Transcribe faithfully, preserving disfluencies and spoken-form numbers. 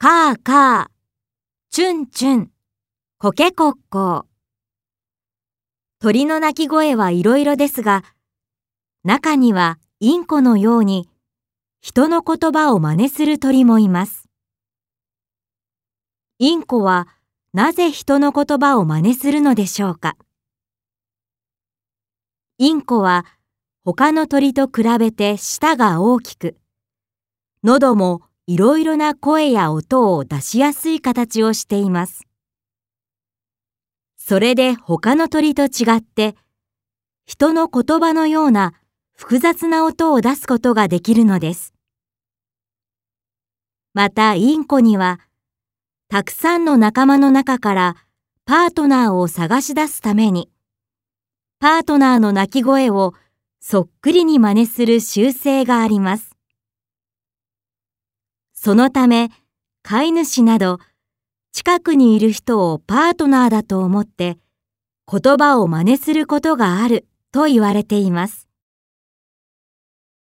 カーカー、チュンチュン、コケコッコー。鳥の鳴き声はいろいろですが、中にはインコのように人の言葉を真似する鳥もいます。インコはなぜ人の言葉を真似するのでしょうか。インコは他の鳥と比べて舌が大きく、喉もいろいろな声や音を出しやすい形をしています。それで他の鳥と違って、人の言葉のような複雑な音を出すことができるのです。またインコには、たくさんの仲間の中からパートナーを探し出すために、パートナーの鳴き声をそっくりに真似する習性があります。そのため、飼い主など、近くにいる人をパートナーだと思って、言葉を真似することがあると言われています。